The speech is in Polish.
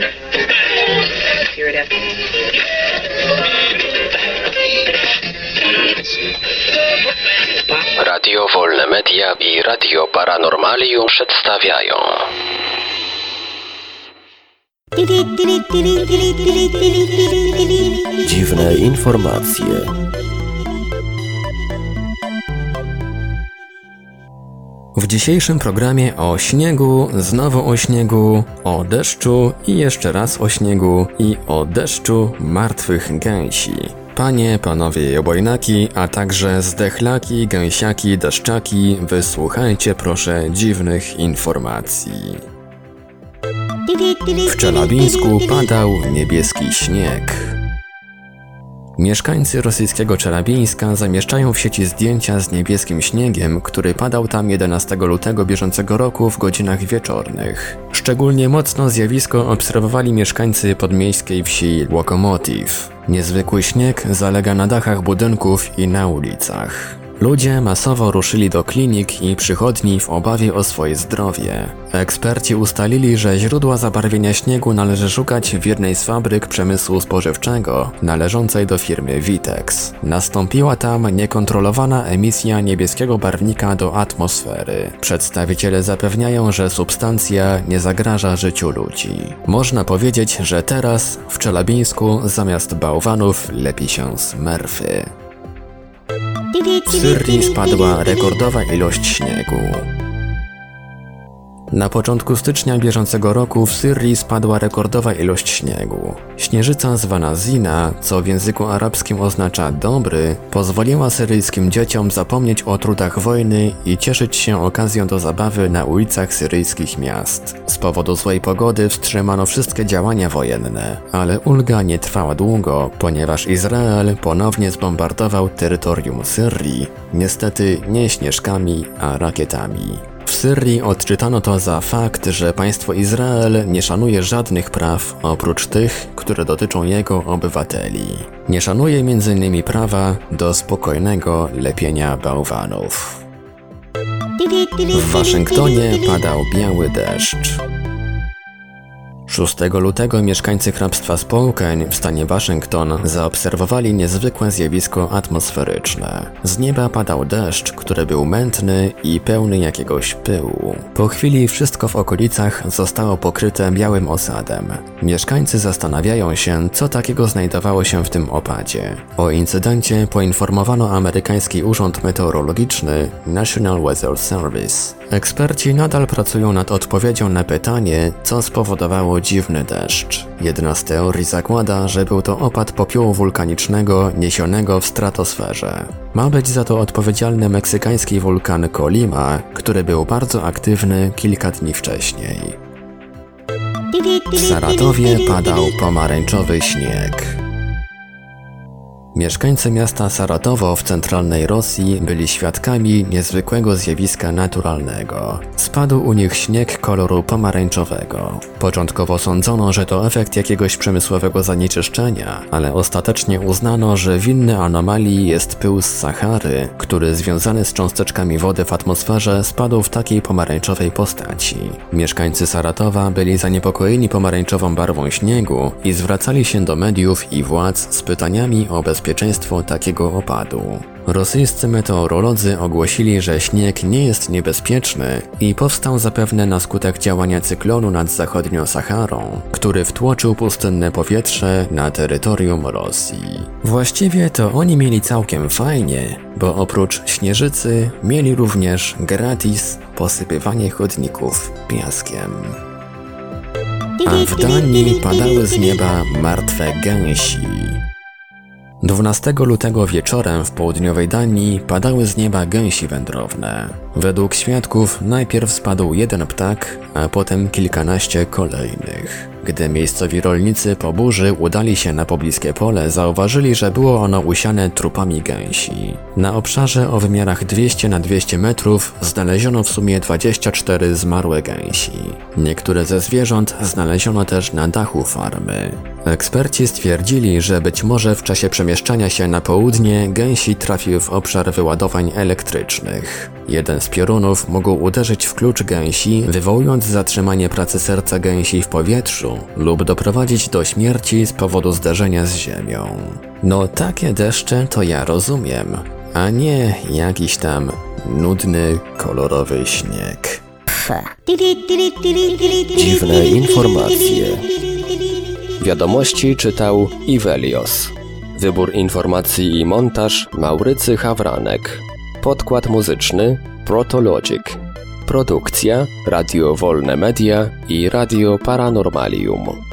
Hear it after me. Radio Wolne Media i Radio Paranormalium przedstawiają. Dziwne informacje. W dzisiejszym programie o śniegu, znowu o śniegu, o deszczu i jeszcze raz o śniegu i o deszczu martwych gęsi. Panie, panowie i obojnaki, a także zdechlaki, gęsiaki, deszczaki, wysłuchajcie proszę dziwnych informacji. W Czelabińsku padał niebieski śnieg. Mieszkańcy rosyjskiego Czelabińska zamieszczają w sieci zdjęcia z niebieskim śniegiem, który padał tam 11 lutego bieżącego roku w godzinach wieczornych. Szczególnie mocno zjawisko obserwowali mieszkańcy podmiejskiej wsi Lokomotiv. Niezwykły śnieg zalega na dachach budynków i na ulicach. Ludzie masowo ruszyli do klinik i przychodni w obawie o swoje zdrowie. Eksperci ustalili, że źródła zabarwienia śniegu należy szukać w jednej z fabryk przemysłu spożywczego, należącej do firmy Vitex. Nastąpiła tam niekontrolowana emisja niebieskiego barwnika do atmosfery. Przedstawiciele zapewniają, że substancja nie zagraża życiu ludzi. Można powiedzieć, że teraz w Czelabińsku zamiast bałwanów lepi się smurfy. W Syrii spadła rekordowa ilość śniegu. Na początku stycznia bieżącego roku w Syrii spadła rekordowa ilość śniegu. Śnieżyca zwana Zina, co w języku arabskim oznacza dobry, pozwoliła syryjskim dzieciom zapomnieć o trudach wojny i cieszyć się okazją do zabawy na ulicach syryjskich miast. Z powodu złej pogody wstrzymano wszystkie działania wojenne, ale ulga nie trwała długo, ponieważ Izrael ponownie zbombardował terytorium Syrii, niestety nie śnieżkami, a rakietami. W Syrii odczytano to za fakt, że państwo Izrael nie szanuje żadnych praw oprócz tych, które dotyczą jego obywateli. Nie szanuje m.in. prawa do spokojnego lepienia bałwanów. W Waszyngtonie padał biały deszcz. 6 lutego mieszkańcy hrabstwa Spokane w stanie Waszyngton zaobserwowali niezwykłe zjawisko atmosferyczne. Z nieba padał deszcz, który był mętny i pełny jakiegoś pyłu. Po chwili wszystko w okolicach zostało pokryte białym osadem. Mieszkańcy zastanawiają się, co takiego znajdowało się w tym opadzie. O incydencie poinformowano amerykański urząd meteorologiczny National Weather Service. Eksperci nadal pracują nad odpowiedzią na pytanie, co spowodowało dziwny deszcz. Jedna z teorii zakłada, że był to opad popiołu wulkanicznego niesionego w stratosferze. Ma być za to odpowiedzialny meksykański wulkan Colima, który był bardzo aktywny kilka dni wcześniej. W Saratowie padał pomarańczowy śnieg. Mieszkańcy miasta Saratowo w centralnej Rosji byli świadkami niezwykłego zjawiska naturalnego. Spadł u nich śnieg koloru pomarańczowego. Początkowo sądzono, że to efekt jakiegoś przemysłowego zanieczyszczenia, ale ostatecznie uznano, że winny anomalii jest pył z Sahary, który związany z cząsteczkami wody w atmosferze spadł w takiej pomarańczowej postaci. Mieszkańcy Saratowa byli zaniepokojeni pomarańczową barwą śniegu i zwracali się do mediów i władz z pytaniami o bezpieczeństwo takiego opadu. Rosyjscy meteorolodzy ogłosili, że śnieg nie jest niebezpieczny i powstał zapewne na skutek działania cyklonu nad zachodnią Saharą, który wtłoczył pustynne powietrze na terytorium Rosji. Właściwie to oni mieli całkiem fajnie, bo oprócz śnieżycy mieli również gratis posypywanie chodników piaskiem. A w Danii padały z nieba martwe gęsi. 12 lutego wieczorem w południowej Danii padały z nieba gęsi wędrowne. Według świadków najpierw spadł jeden ptak, a potem kilkanaście kolejnych. Gdy miejscowi rolnicy po burzy udali się na pobliskie pole, zauważyli, że było ono usiane trupami gęsi. Na obszarze o wymiarach 200x200 metrów znaleziono w sumie 24 zmarłe gęsi. Niektóre ze zwierząt znaleziono też na dachu farmy. Eksperci stwierdzili, że być może w czasie przemieszczania się na południe gęsi trafił w obszar wyładowań elektrycznych. Jeden z piorunów mógł uderzyć w klucz gęsi, wywołując zatrzymanie pracy serca gęsi w powietrzu, wodą lub doprowadzić do śmierci z powodu zderzenia z ziemią. No takie deszcze to ja rozumiem, a nie jakiś tam nudny, kolorowy śnieg. Dziwne informacje. Wiadomości czytał Ivelios. Wybór informacji i montaż Maurycy Hawranek. Podkład muzyczny ProtoLogic. Produkcja Radio Wolne Media i Radio Paranormalium.